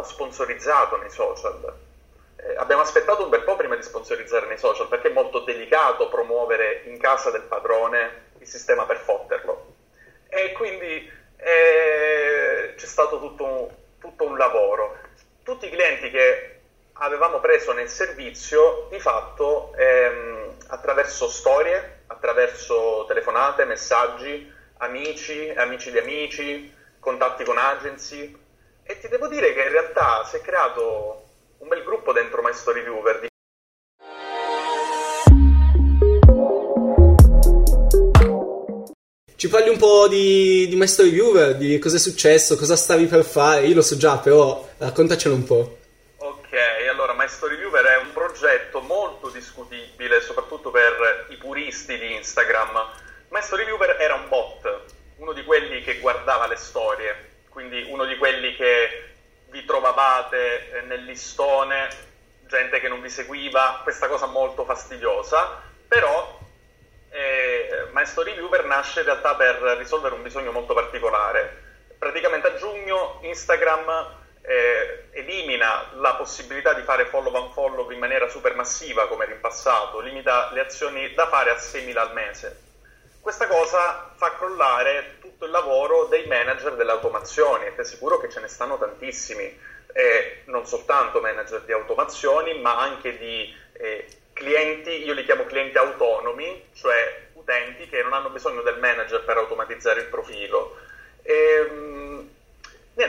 avevamo sponsorizzato nei social. Abbiamo aspettato un bel po' prima di sponsorizzare nei social, perché è molto delicato promuovere in casa del padrone il sistema per fotterlo. E quindi c'è stato tutto un lavoro. Tutti i clienti che avevamo preso nel servizio, di fatto, attraverso storie, attraverso telefonate, messaggi, amici di amici, contatti con agency, e ti devo dire che in realtà si è creato un bel gruppo dentro MyStoryViewer. Ci parli un po' di MyStoryViewer, di cosa è successo, cosa stavi per fare? Io lo so già, però raccontacelo un po'. Ok, allora MyStoryViewer è un progetto molto discutibile, soprattutto per i puristi di Instagram. MyStoryViewer era un bot, uno di quelli che guardava le storie, quindi uno di quelli che vi trovavate nel listone, gente che non vi seguiva, questa cosa molto fastidiosa, però MyStoryViewer nasce in realtà per risolvere un bisogno molto particolare. Praticamente a giugno Instagram elimina la possibilità di fare follow and follow in maniera super massiva come era in passato, limita le azioni da fare a 6.000 al mese. Questa cosa fa crollare tutto il lavoro dei manager delle automazioni, e ti assicuro che ce ne stanno tantissimi, non soltanto manager di automazioni, ma anche di clienti, io li chiamo clienti autonomi, cioè utenti che non hanno bisogno del manager per automatizzare il profilo.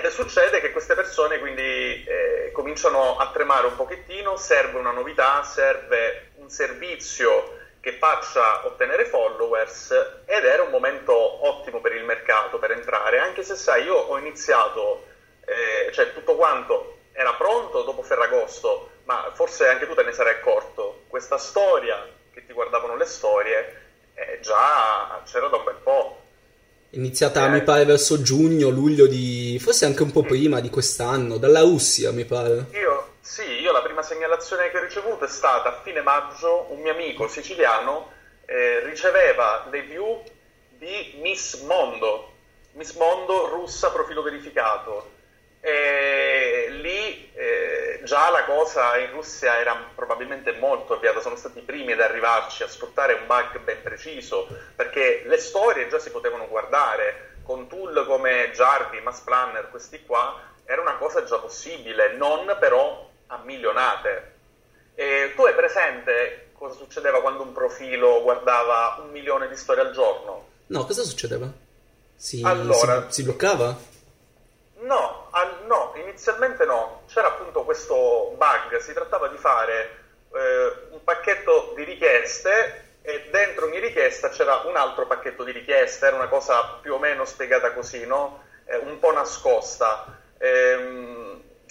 Succede che queste persone quindi cominciano a tremare un pochettino, serve una novità, serve un servizio che faccia ottenere followers, ed era un momento ottimo per il mercato per entrare, anche se sai, io ho iniziato, cioè tutto quanto era pronto dopo Ferragosto, ma forse anche tu te ne sarai accorto, questa storia che ti guardavano le storie già c'era da un bel po'. Iniziata mi pare verso giugno, luglio di, forse anche un po' prima di quest'anno, dalla Russia mi pare. Io la prima segnalazione che ho ricevuto è stata a fine maggio, un mio amico siciliano riceveva le view di Miss Mondo russa profilo verificato, e lì già la cosa in Russia era probabilmente molto avviata, sono stati i primi ad arrivarci a sfruttare un bug ben preciso, perché le storie già si potevano guardare con tool come Jarvee, Mass Planner, questi qua, era una cosa già possibile, non però a milionate. E tu hai presente cosa succedeva quando un profilo guardava 1 milione di storie al giorno? No, cosa succedeva? Si bloccava? No, inizialmente no. C'era appunto questo bug, si trattava di fare un pacchetto di richieste e dentro ogni richiesta c'era un altro pacchetto di richieste, era una cosa più o meno spiegata così, no? Un po' nascosta.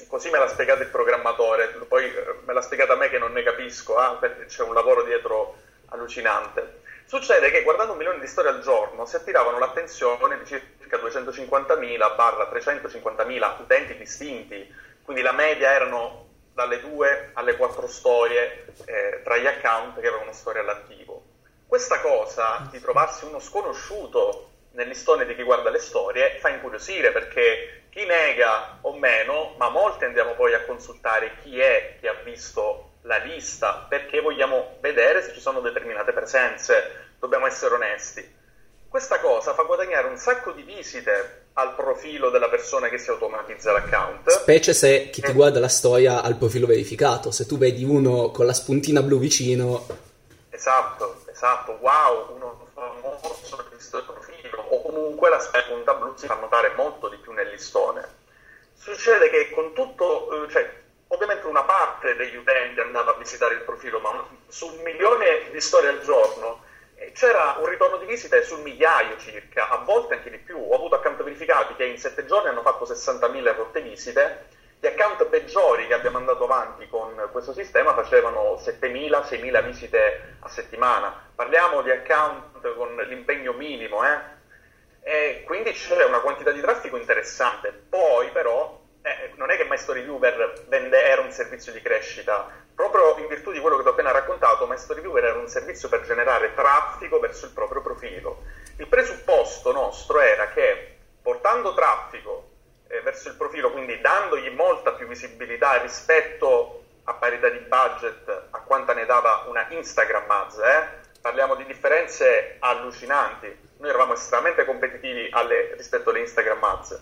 Così me l'ha spiegato il programmatore, poi me l'ha spiegata a me che non ne capisco, perché c'è un lavoro dietro allucinante. Succede che guardando 1 milione di storie al giorno si attiravano l'attenzione di circa 250.000-350.000 utenti distinti, quindi la media erano dalle 2 alle 4 storie tra gli account che avevano storie all'attivo. Questa cosa di trovarsi uno sconosciuto nel listone di chi guarda le storie fa incuriosire, perché chi nega o meno, ma molti andiamo poi a consultare chi è che ha visto la lista, perché vogliamo vedere se ci sono determinate presenze, dobbiamo essere onesti. Questa cosa fa guadagnare un sacco di visite al profilo della persona che si automatizza l'account, specie se chi ti guarda la storia ha il profilo verificato, se tu vedi uno con la spuntina blu vicino. Esatto, wow, uno famoso visto il profilo, o comunque la spunta blu si fa notare molto di più nel listone. Succede che con tutto, cioè ovviamente una parte degli utenti andava a visitare il profilo, ma su 1 milione di storie al giorno c'era un ritorno di visite sul migliaio circa, a volte anche di più. Ho avuto account verificati che in 7 giorni hanno fatto 60.000 rotte visite. Gli account peggiori che abbiamo andato avanti con questo sistema facevano 7.000-6.000 visite a settimana. Parliamo di account con l'impegno minimo, E quindi c'è una quantità di traffico interessante. Poi però non è che MyStoryViewer era un servizio di crescita. Proprio in virtù di quello che ti ho appena raccontato, MyStoryViewer era un servizio per generare traffico verso il proprio profilo. Il presupposto nostro era che portando traffico verso verso il profilo, quindi dandogli molta più visibilità rispetto a parità di budget a quanta ne dava una Instagram ads, Parliamo di differenze allucinanti. Noi eravamo estremamente competitivi rispetto alle Instagram ads.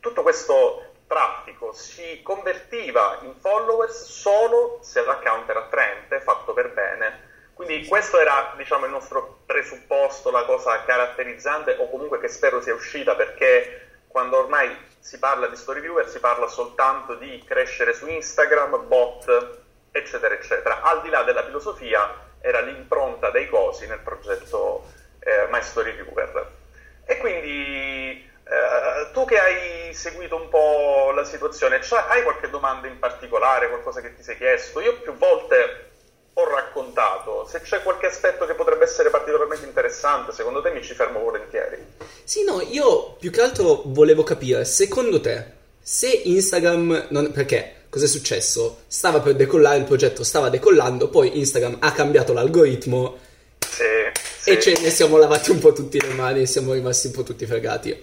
Tutto questo traffico si convertiva in followers solo se l'account era attraente, fatto per bene. Quindi questo era, diciamo, il nostro presupposto, la cosa caratterizzante, o comunque che spero sia uscita, perché quando ormai si parla di StoryViewer si parla soltanto di crescere su Instagram, bot, eccetera, eccetera. Al di là della filosofia era l'impronta dei cosi nel progetto MyStoryViewer. E quindi tu che hai seguito un po' la situazione, cioè, hai qualche domanda in particolare, qualcosa che ti sei chiesto? Io più volte ho raccontato, se c'è qualche aspetto che potrebbe essere particolarmente interessante, secondo te mi ci fermo volentieri. Sì, no, io più che altro volevo capire, secondo te, se Instagram... perché? Cos'è successo? Stava per decollare, il progetto stava decollando, poi Instagram ha cambiato l'algoritmo e ce ne siamo lavati un po' tutti le mani e siamo rimasti un po' tutti fregati.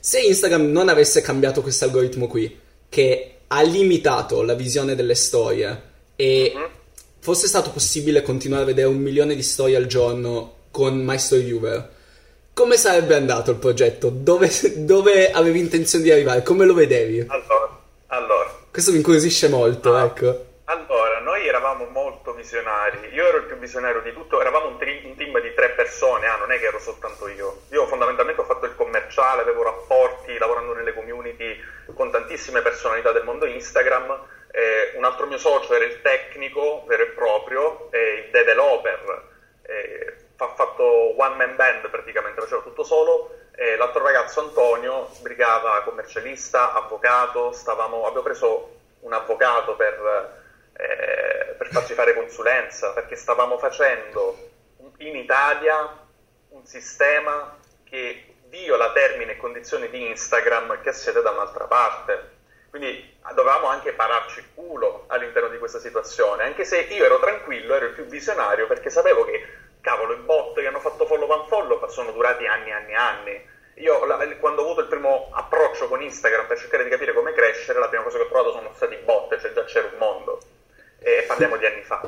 Se Instagram non avesse cambiato questo algoritmo qui, che ha limitato la visione delle storie, e fosse stato possibile continuare a vedere 1 milione di storie al giorno con MyStoryViewer, come sarebbe andato il progetto? Dove avevi intenzione di arrivare? Come lo vedevi? Allora. Questo mi incuriosisce molto, ecco. Allora, noi eravamo molto visionari, io ero il più visionario di tutto, eravamo un team di 3 persone, non è che ero soltanto io. Io fondamentalmente ho fatto il commerciale, avevo rapporti, lavorando nelle community con tantissime personalità del mondo Instagram. Un altro mio socio era il tecnico vero e proprio, il developer, ha fatto one man band praticamente, faceva tutto solo. L'altro ragazzo Antonio brigava commercialista, avvocato, abbiamo preso un avvocato per farci fare consulenza, perché stavamo facendo in Italia un sistema che viola termini e condizioni di Instagram che ha sede da un'altra parte, quindi dovevamo anche pararci il culo all'interno di questa situazione, anche se io ero tranquillo, ero il più visionario, perché sapevo che cavolo, i bot che hanno fatto follow on follow sono durati anni e anni e anni. Io quando ho avuto il primo approccio con Instagram per cercare di capire come crescere, la prima cosa che ho trovato sono stati i bot, cioè già c'era un mondo, e parliamo di anni fa.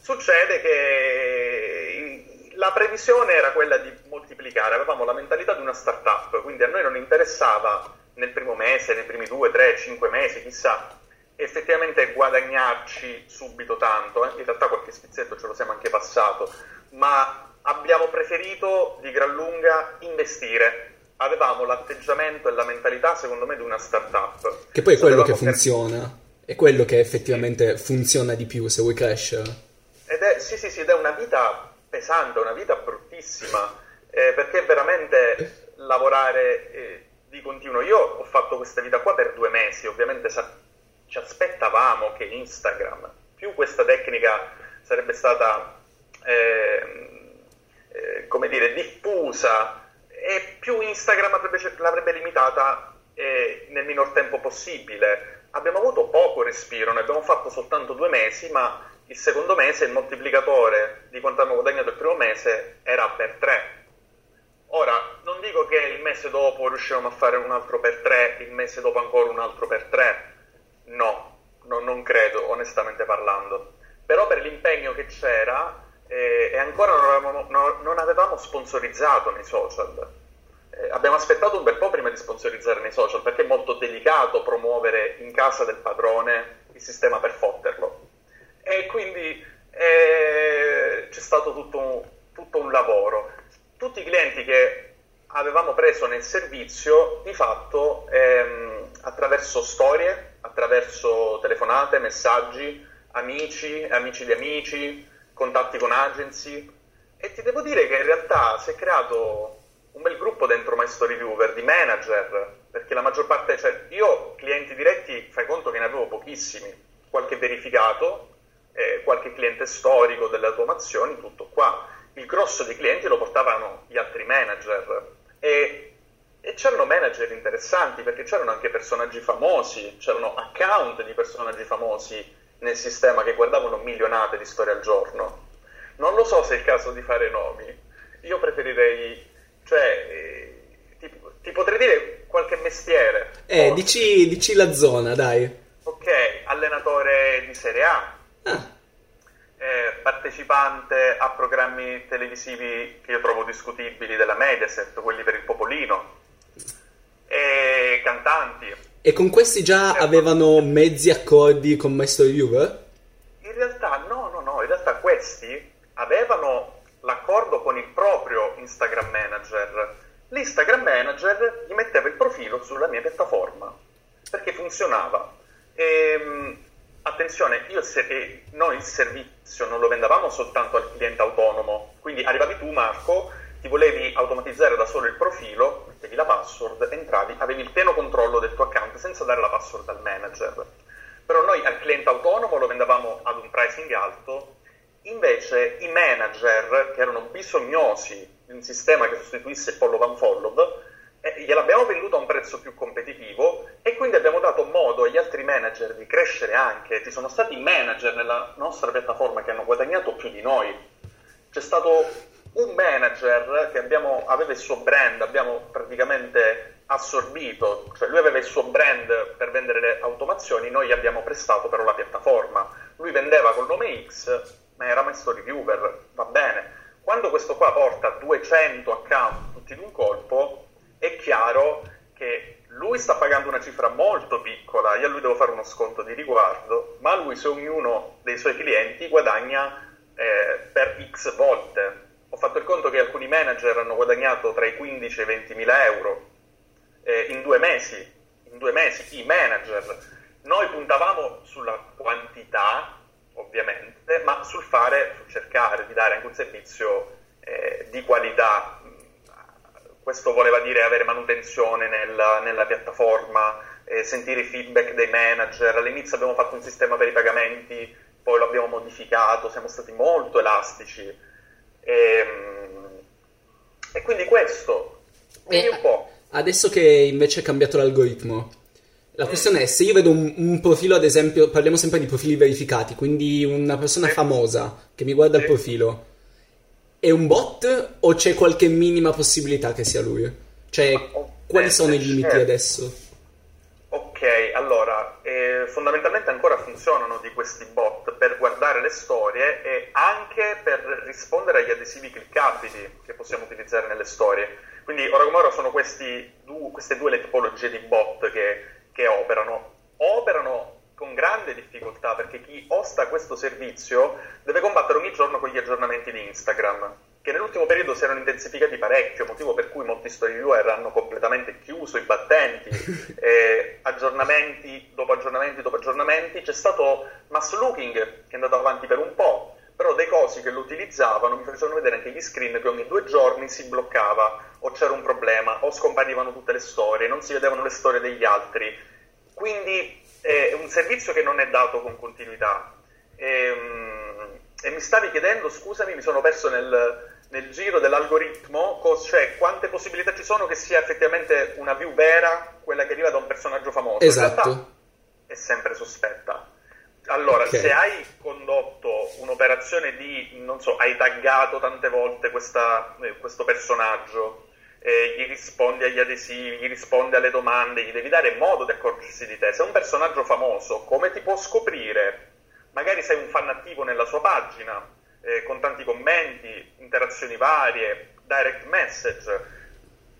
Succede che la previsione era quella di moltiplicare, avevamo la mentalità di una startup, quindi a noi non interessava nel primo mese, nei primi 2, 3, 5 mesi, chissà, effettivamente guadagnarci subito tanto, in realtà qualche spizzetto ce lo siamo anche passato, ma abbiamo preferito di gran lunga investire. Avevamo l'atteggiamento e la mentalità, secondo me, di una startup. Che poi è quello che funziona, è quello che effettivamente funziona di più se vuoi crescere. Ed è una vita pesante, una vita bruttissima, perché veramente lavorare di continuo. Io ho fatto questa vita qua per 2 mesi, ovviamente ci aspettavamo che Instagram, più questa tecnica sarebbe stata... come dire, diffusa, e più Instagram l'avrebbe limitata nel minor tempo possibile. Abbiamo avuto poco respiro, ne abbiamo fatto soltanto 2 mesi, ma il secondo mese il moltiplicatore di quanto abbiamo guadagnato il primo mese era per 3. Ora, non dico che il mese dopo riusciremo a fare un altro per 3, il mese dopo ancora un altro per 3, no, non credo, onestamente parlando, però per l'impegno che c'era. E ancora non avevamo sponsorizzato nei social, abbiamo aspettato un bel po' prima di sponsorizzare nei social, perché è molto delicato promuovere in casa del padrone il sistema per fotterlo, e quindi c'è stato tutto un lavoro. Tutti i clienti che avevamo preso nel servizio, di fatto attraverso storie, attraverso telefonate, messaggi, amici di amici, contatti con agency, e ti devo dire che in realtà si è creato un bel gruppo dentro MyStoryViewer di manager, perché la maggior parte, cioè io clienti diretti fai conto che ne avevo pochissimi, qualche verificato, qualche cliente storico delle automazioni, tutto qua. Il grosso dei clienti lo portavano gli altri manager, e c'erano manager interessanti, perché c'erano anche personaggi famosi, c'erano account di personaggi famosi nel sistema che guardavano milionate di storie al giorno. Non lo so se è il caso di fare nomi, io preferirei, cioè, tipo, Ti potrei dire qualche mestiere? Dici la zona, dai. Ok, allenatore di Serie A. Ah. Partecipante a programmi televisivi che io trovo discutibili della Mediaset, quelli per il popolino. E cantanti. E con questi già avevano mezzi accordi con MyStoryViewer? In realtà no, in realtà questi avevano l'accordo con il proprio Instagram manager. L'Instagram manager gli metteva il profilo sulla mia piattaforma perché funzionava. E, attenzione, noi il servizio non lo vendavamo soltanto al cliente autonomo, quindi arrivavi tu, Marco, ti volevi automatizzare da solo il profilo, mettevi la password, entravi, avevi il pieno controllo del tuo account senza dare la password al manager. Però noi al cliente autonomo lo vendavamo ad un pricing alto, invece i manager che erano bisognosi di un sistema che sostituisse il follow and follow, gliel'abbiamo venduto a un prezzo più competitivo e quindi abbiamo dato modo agli altri manager di crescere anche. Ci sono stati manager nella nostra piattaforma che hanno guadagnato più di noi. C'è stato un manager che aveva il suo brand, abbiamo praticamente assorbito, cioè lui aveva il suo brand per vendere le automazioni, noi gli abbiamo prestato però la piattaforma. Lui vendeva col nome X, ma era MyStoryViewer, va bene. Quando questo qua porta 200 account tutti d'un colpo, è chiaro che lui sta pagando una cifra molto piccola, io a lui devo fare uno sconto di riguardo, ma lui su ognuno dei suoi clienti guadagna per X volte. Ho fatto il conto che alcuni manager hanno guadagnato tra i 15 e i 20 mila euro in due mesi, i manager. Noi puntavamo sulla quantità, ovviamente, ma sul cercare di dare anche un servizio di qualità. Questo voleva dire avere manutenzione nella piattaforma, sentire i feedback dei manager. All'inizio abbiamo fatto un sistema per i pagamenti, poi lo abbiamo modificato, siamo stati molto elastici. E quindi questo, quindi un po'. Adesso che invece è cambiato l'algoritmo, la questione è, se io vedo un profilo, ad esempio, parliamo sempre di profili verificati, quindi una persona famosa che mi guarda il profilo, è un bot o c'è qualche minima possibilità che sia lui? Cioè, quali sono i limiti adesso? Ok, allora, fondamentalmente ancora funzionano di questi bot per guardare le storie e anche per rispondere agli adesivi cliccabili che possiamo utilizzare nelle storie. Quindi ora come ora sono queste due le tipologie di bot che operano con grande difficoltà, perché chi osta questo servizio deve combattere ogni giorno con gli aggiornamenti di Instagram, che nell'ultimo periodo si erano intensificati parecchio, motivo per cui molti storyviewer hanno completamente chiuso i battenti, aggiornamenti dopo aggiornamenti dopo aggiornamenti. C'è stato Mass Looking che è andato avanti per un po', però dei cosi che lo utilizzavano mi facevano vedere anche gli screen che ogni 2 giorni si bloccava, o c'era un problema, o scomparivano tutte le storie, non si vedevano le storie degli altri. Quindi è un servizio che non è dato con continuità. E mi stavi chiedendo, scusami, mi sono perso nel giro dell'algoritmo, cioè quante possibilità ci sono che sia effettivamente una view vera, quella che arriva da un personaggio famoso. Esatto. In realtà è sempre sospetta. Allora, okay. Se hai condotto un'operazione di, non so, hai taggato tante volte questo personaggio, gli rispondi agli adesivi, gli rispondi alle domande, gli devi dare modo di accorgersi di te. Se è un personaggio famoso, come ti può scoprire? Magari sei un fan attivo nella sua pagina, con tanti commenti, interazioni varie, direct message.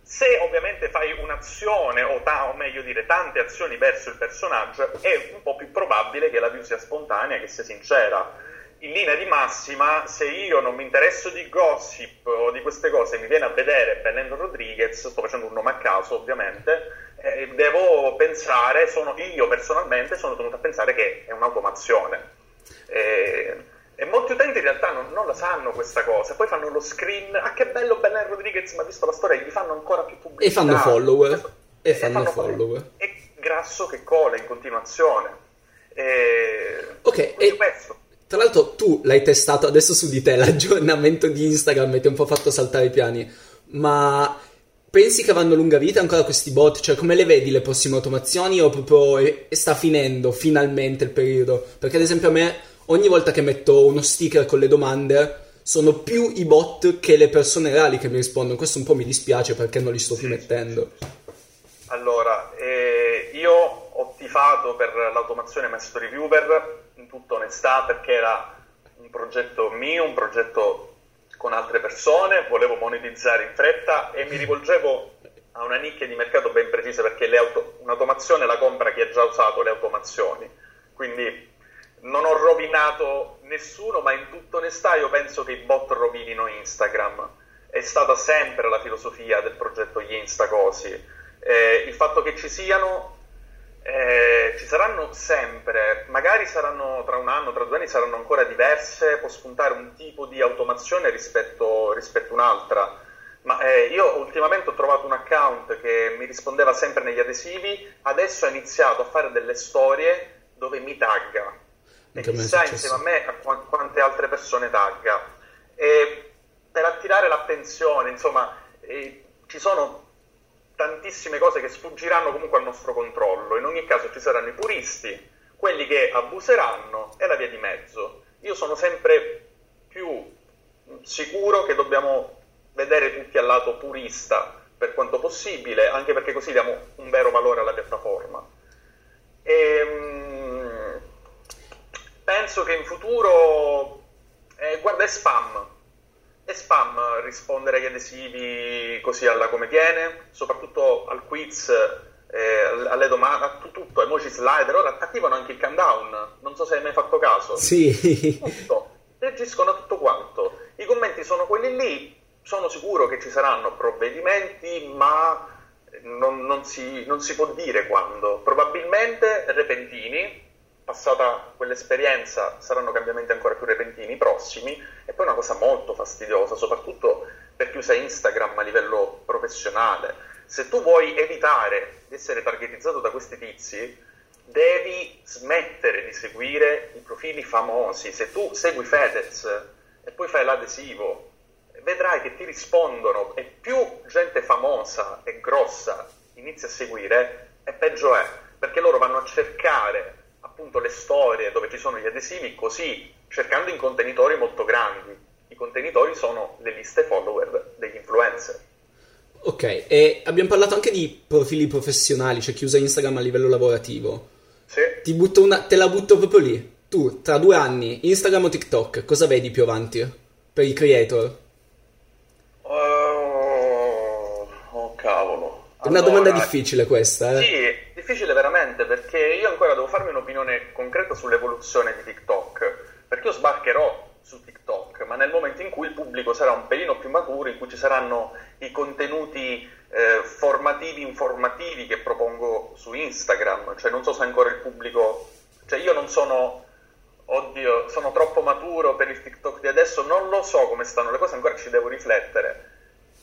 Se ovviamente fai un'azione, o meglio dire tante azioni verso il personaggio, è un po' più probabile che la view sia spontanea, che sia sincera. In linea di massima, se io non mi interesso di gossip o di queste cose, mi viene a vedere Belen Rodriguez, sto facendo un nome a caso ovviamente, devo pensare, io personalmente sono tenuto a pensare che è un'automazione. E molti utenti in realtà non la sanno questa cosa, poi fanno lo screen, che bello Belen Rodriguez, ma visto la storia gli fanno ancora più pubblicità e fanno follower e grasso che cola in continuazione. Ok, e tra l'altro tu l'hai testato adesso su di te l'aggiornamento di Instagram e ti è un po' fatto saltare i piani, ma pensi che avranno lunga vita ancora questi bot? Cioè, come le vedi le prossime automazioni, o proprio sta finendo finalmente il periodo? Perché ad esempio a me, ogni volta che metto uno sticker con le domande, sono più i bot che le persone reali che mi rispondono. Questo un po' mi dispiace perché non li sto più mettendo. Allora, io ho tifato per l'automazione MyStoryViewer, in tutta onestà, perché era un progetto mio, un progetto con altre persone, volevo monetizzare in fretta e mi rivolgevo a una nicchia di mercato ben precisa, perché un'automazione la compra chi ha già usato le automazioni. Quindi non ho rovinato nessuno, ma in tutta onestà io penso che i bot rovinino Instagram. È stata sempre la filosofia del progetto Gli Instacosi. Il fatto che ci siano, ci saranno sempre, magari saranno tra un anno, tra 2 anni saranno ancora diverse, può spuntare un tipo di automazione rispetto a un'altra. Ma io ultimamente ho trovato un account che mi rispondeva sempre negli adesivi, adesso ha iniziato a fare delle storie dove mi tagga, e chissà insieme a me a quante altre persone tagga, e per attirare l'attenzione, insomma, ci sono tantissime cose che sfuggiranno comunque al nostro controllo. In ogni caso ci saranno i puristi, quelli che abuseranno, e la via di mezzo. Io sono sempre più sicuro che dobbiamo vedere tutti al lato purista per quanto possibile, anche perché così diamo un vero valore alla piattaforma. Penso che in futuro, guarda, è spam rispondere agli adesivi così alla come viene, soprattutto al quiz, alle domande, a tutto, emoji, slider. Ora attivano anche il countdown, non so se hai mai fatto caso. Sì. Tutto, reagiscono a tutto quanto. I commenti sono quelli lì. Sono sicuro che ci saranno provvedimenti, ma non si può dire quando. Probabilmente repentini, passata quell'esperienza saranno cambiamenti ancora più repentini, prossimi, e poi una cosa molto fastidiosa, soprattutto per chi usa Instagram a livello professionale. Se tu vuoi evitare di essere targetizzato da questi tizi, devi smettere di seguire i profili famosi. Se tu segui Fedez e poi fai l'adesivo, vedrai che ti rispondono, e più gente famosa e grossa inizia a seguire, e peggio è, perché loro vanno a cercare appunto le storie dove ci sono gli adesivi, così, cercando in contenitori molto grandi. I contenitori sono le liste follower degli influencer. Ok, e abbiamo parlato anche di profili professionali, cioè chi usa Instagram a livello lavorativo. Sì. Te la butto proprio lì. Tu, tra 2 anni, Instagram o TikTok, cosa vedi più avanti per i creator? Cavolo. Allora, una domanda difficile questa, eh? Sì, difficile veramente, perché io ancora devo farmi un'opinione concreta sull'evoluzione di TikTok, perché io sbarcherò su TikTok, ma nel momento in cui il pubblico sarà un pelino più maturo, in cui ci saranno i contenuti formativi, informativi che propongo su Instagram. Cioè non so se ancora il pubblico, cioè io non sono, oddio, sono troppo maturo per il TikTok di adesso, non lo so come stanno le cose, ancora ci devo riflettere.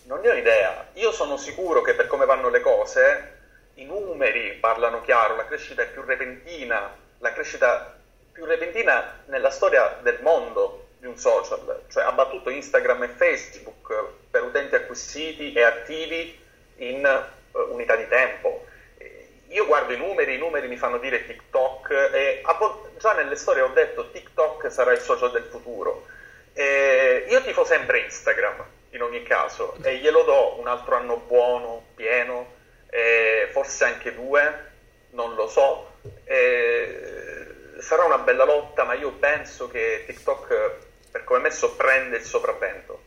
Non ne ho idea. Io sono sicuro che per come vanno le cose, i numeri parlano chiaro, la crescita è più repentina, la crescita più repentina nella storia del mondo di un social. Cioè ha battuto Instagram e Facebook per utenti acquisiti e attivi in unità di tempo. Io guardo i numeri mi fanno dire TikTok, e già nelle storie ho detto TikTok sarà il social del futuro. Io tifo sempre Instagram, in ogni caso, e glielo do un altro anno buono, pieno, forse anche 2, non lo so. Sarà una bella lotta, ma io penso che TikTok, per come è messo, prende il sopravvento.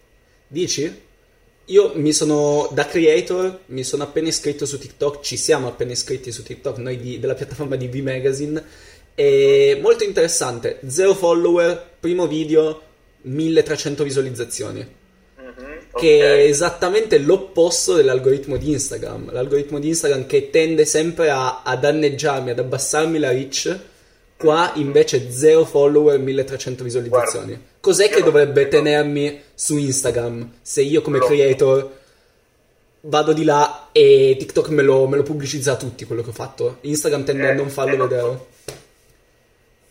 Dici? Io da creator, mi sono appena iscritto su TikTok, ci siamo appena iscritti su TikTok, noi della piattaforma di V Magazine, è molto interessante, 0 follower, primo video, 1300 visualizzazioni. Che okay. È esattamente l'opposto dell'algoritmo di Instagram. L'algoritmo di Instagram che tende sempre a danneggiarmi, ad abbassarmi la reach. Qua invece 0 follower, 1300 visualizzazioni. Guarda, cos'è che dovrebbe tenermi su Instagram se io come creator vado di là e TikTok me lo pubblicizza a tutti quello che ho fatto? Instagram tende a non farlo vedere.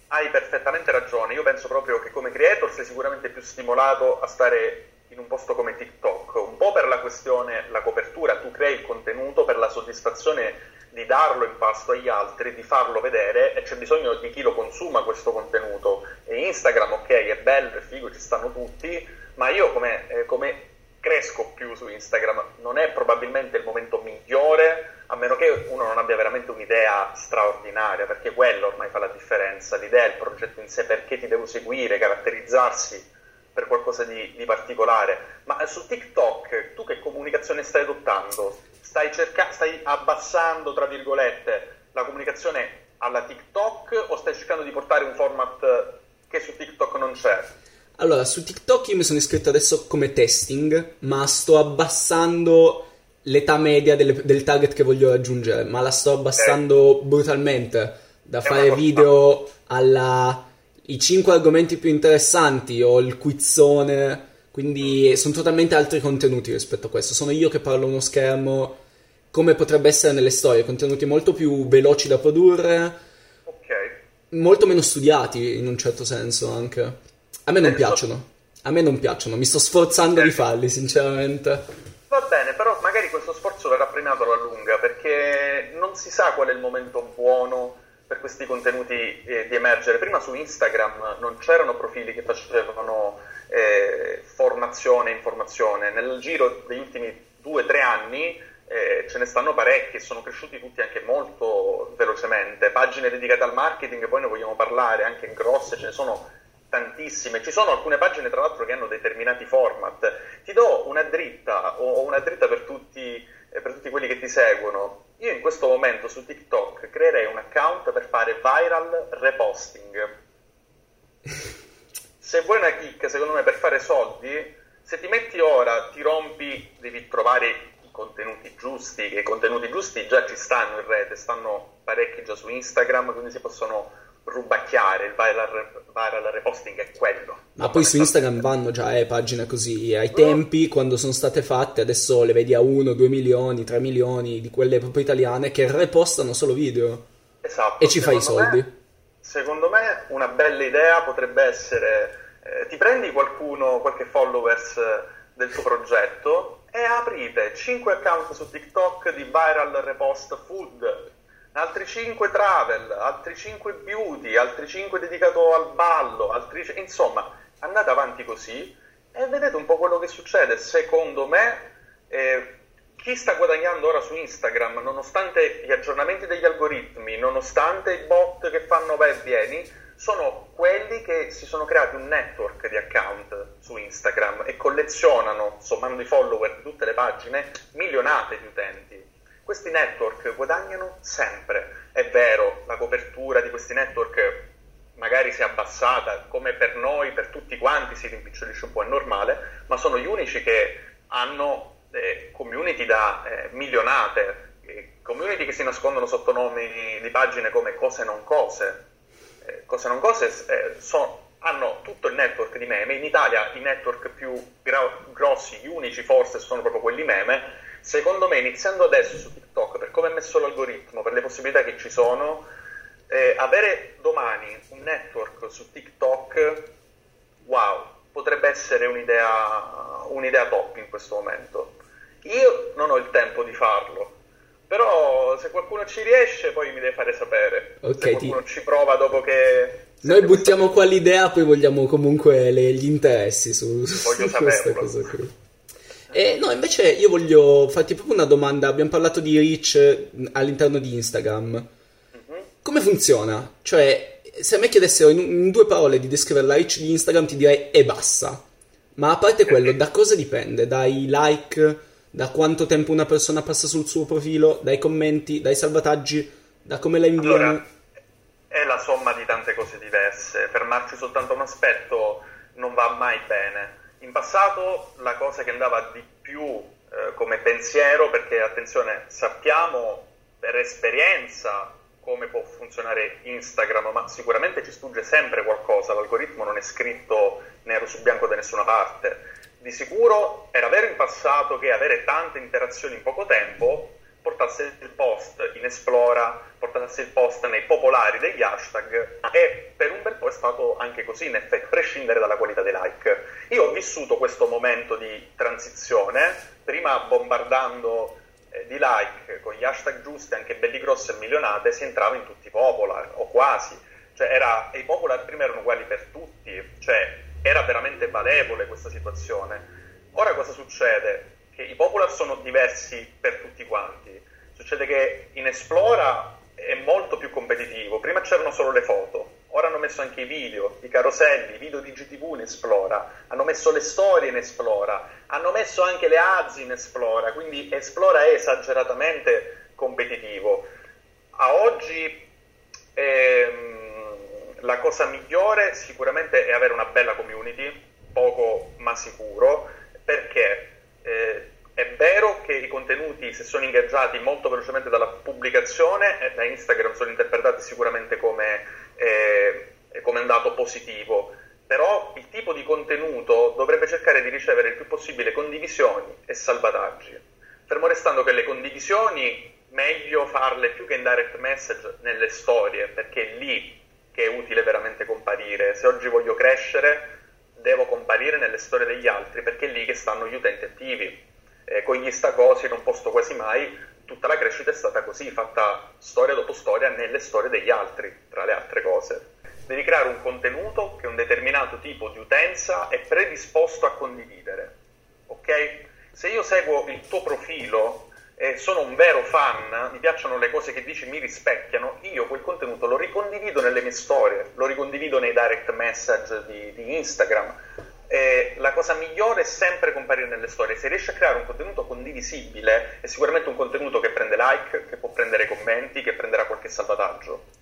Hai perfettamente ragione. Io penso proprio che come creator sei sicuramente più stimolato a stare in un posto come TikTok, un po' per la questione, la copertura, tu crei il contenuto per la soddisfazione di darlo in pasto agli altri, di farlo vedere, e c'è bisogno di chi lo consuma questo contenuto. E Instagram, ok, è bello, è figo, ci stanno tutti, ma io come cresco più su Instagram non è probabilmente il momento migliore, a meno che uno non abbia veramente un'idea straordinaria, perché quello ormai fa la differenza, l'idea, il progetto in sé, perché ti devo seguire, caratterizzarsi per qualcosa di particolare. Ma su TikTok tu che comunicazione stai adottando? Stai abbassando, tra virgolette, la comunicazione alla TikTok o stai cercando di portare un format che su TikTok non c'è? Allora, su TikTok io mi sono iscritto adesso come testing, ma sto abbassando l'età media del target che voglio raggiungere, ma la sto abbassando brutalmente, da fare video alla i 5 argomenti più interessanti o il quizzone, quindi sono totalmente altri contenuti rispetto a questo. Sono io che parlo a uno schermo, come potrebbe essere nelle storie, contenuti molto più veloci da produrre, molto meno studiati in un certo senso anche. A me non piacciono, mi sto sforzando di farli sinceramente. Va bene, però magari questo sforzo verrà premiato alla lunga, perché non si sa qual è il momento buono per questi contenuti di emergere. Prima su Instagram non c'erano profili che facevano formazione e informazione. Nel giro degli ultimi 2-3 anni ce ne stanno parecchi, sono cresciuti tutti anche molto velocemente. Pagine dedicate al marketing, poi ne vogliamo parlare, anche in grosse, ce ne sono tantissime. Ci sono alcune pagine, tra l'altro, che hanno determinati format. Ti do una dritta, o una dritta per tutti quelli che ti seguono. Io in questo momento su TikTok creerei un account per fare viral reposting. Se vuoi una chicca, secondo me, per fare soldi, se ti metti ora, ti rompi, devi trovare contenuti giusti, che i contenuti giusti già ci stanno in rete, stanno parecchi già su Instagram, quindi si possono rubacchiare. Il viral reposting è quello. Ma poi su Instagram vanno già pagine così, ai tempi quando sono state fatte, adesso le vedi a 1, 2 milioni, 3 milioni di quelle proprio italiane che repostano solo video. Esatto. E ci fai i soldi. Secondo me una bella idea potrebbe essere ti prendi qualche followers del tuo progetto e aprite 5 account su TikTok di viral repost food, altri 5 travel, altri 5 beauty, altri 5 dedicato al ballo, insomma andate avanti così e vedete un po' quello che succede. Secondo me chi sta guadagnando ora su Instagram, nonostante gli aggiornamenti degli algoritmi, nonostante i bot che fanno vai e vieni, sono quelli che si sono creati un network di account su Instagram e collezionano, sommando i follower di tutte le pagine, milionate di utenti. Questi network guadagnano sempre. È vero, la copertura di questi network magari si è abbassata, come per noi, per tutti quanti, si rimpicciolisce un po', è normale, ma sono gli unici che hanno community da milionate, community che si nascondono sotto nomi di pagine come Cose Non Cose. Cose Non Cose hanno tutto il network di meme. In Italia i network più grossi, gli unici forse, sono proprio quelli meme. Secondo me, iniziando adesso su TikTok, per come è messo l'algoritmo, per le possibilità che ci sono, avere domani un network su TikTok, wow, potrebbe essere un'idea top in questo momento. Io non ho il tempo di farlo, però se qualcuno ci riesce poi mi deve fare sapere. Okay, se qualcuno ci prova dopo che... Noi buttiamo qua l'idea, poi vogliamo comunque gli interessi su questa cosa qui. No, invece io voglio farti proprio una domanda. Abbiamo parlato di reach all'interno di Instagram. Mm-hmm. Come funziona? Cioè, se a me chiedessero in 2 parole di descrivere la reach di Instagram, ti direi è bassa. Ma a parte quello, da cosa dipende? Dai like... Da quanto tempo una persona passa sul suo profilo, dai commenti, dai salvataggi, da come la inviano? Allora, è la somma di tante cose diverse. Fermarci soltanto a un aspetto non va mai bene. In passato la cosa che andava di più come pensiero, perché attenzione, sappiamo per esperienza come può funzionare Instagram, ma sicuramente ci sfugge sempre qualcosa, l'algoritmo non è scritto nero su bianco da nessuna parte. Di sicuro era vero in passato che avere tante interazioni in poco tempo portasse il post in Esplora, portasse il post nei popolari degli hashtag, e per un bel po' è stato anche così, in effetti, a prescindere dalla qualità dei like. Io ho vissuto questo momento di transizione, prima bombardando di like con gli hashtag giusti, anche belli grossi e milionate, si entrava in tutti i popular, o quasi. Cioè i popular prima erano uguali per tutti, cioè era veramente valevole questa situazione. Ora cosa succede? Che i popular sono diversi per tutti quanti. Succede che in Esplora è molto più competitivo. Prima c'erano solo le foto, ora hanno messo anche i video, i caroselli, i video di GTV in Esplora, hanno messo le storie in Esplora, hanno messo anche le ads in Esplora, quindi Esplora è esageratamente competitivo. A oggi la cosa migliore sicuramente è avere una bella community, poco ma sicuro, perché è vero che i contenuti, se sono ingaggiati molto velocemente dalla pubblicazione, da Instagram sono interpretati sicuramente come, come un dato positivo, però il tipo di contenuto dovrebbe cercare di ricevere il più possibile condivisioni e salvataggi, fermo restando che le condivisioni meglio farle più che in direct message nelle storie, perché è lì che è utile veramente comparire. Se oggi voglio crescere, devo comparire nelle storie degli altri, perché è lì che stanno gli utenti attivi. Con gli stacosi non posto quasi mai, tutta la crescita è stata così, fatta storia dopo storia nelle storie degli altri, tra le altre cose. Devi creare un contenuto che un determinato tipo di utenza è predisposto a condividere, ok? Se io seguo il tuo profilo e sono un vero fan, mi piacciono le cose che dici, mi rispecchiano, io quel contenuto lo ricondivido nelle mie storie, lo ricondivido nei direct message di Instagram. La cosa migliore è sempre comparire nelle storie. Se riesci a creare un contenuto condivisibile, è sicuramente un contenuto che prende like, che può prendere commenti, che prenderà qualche salvataggio.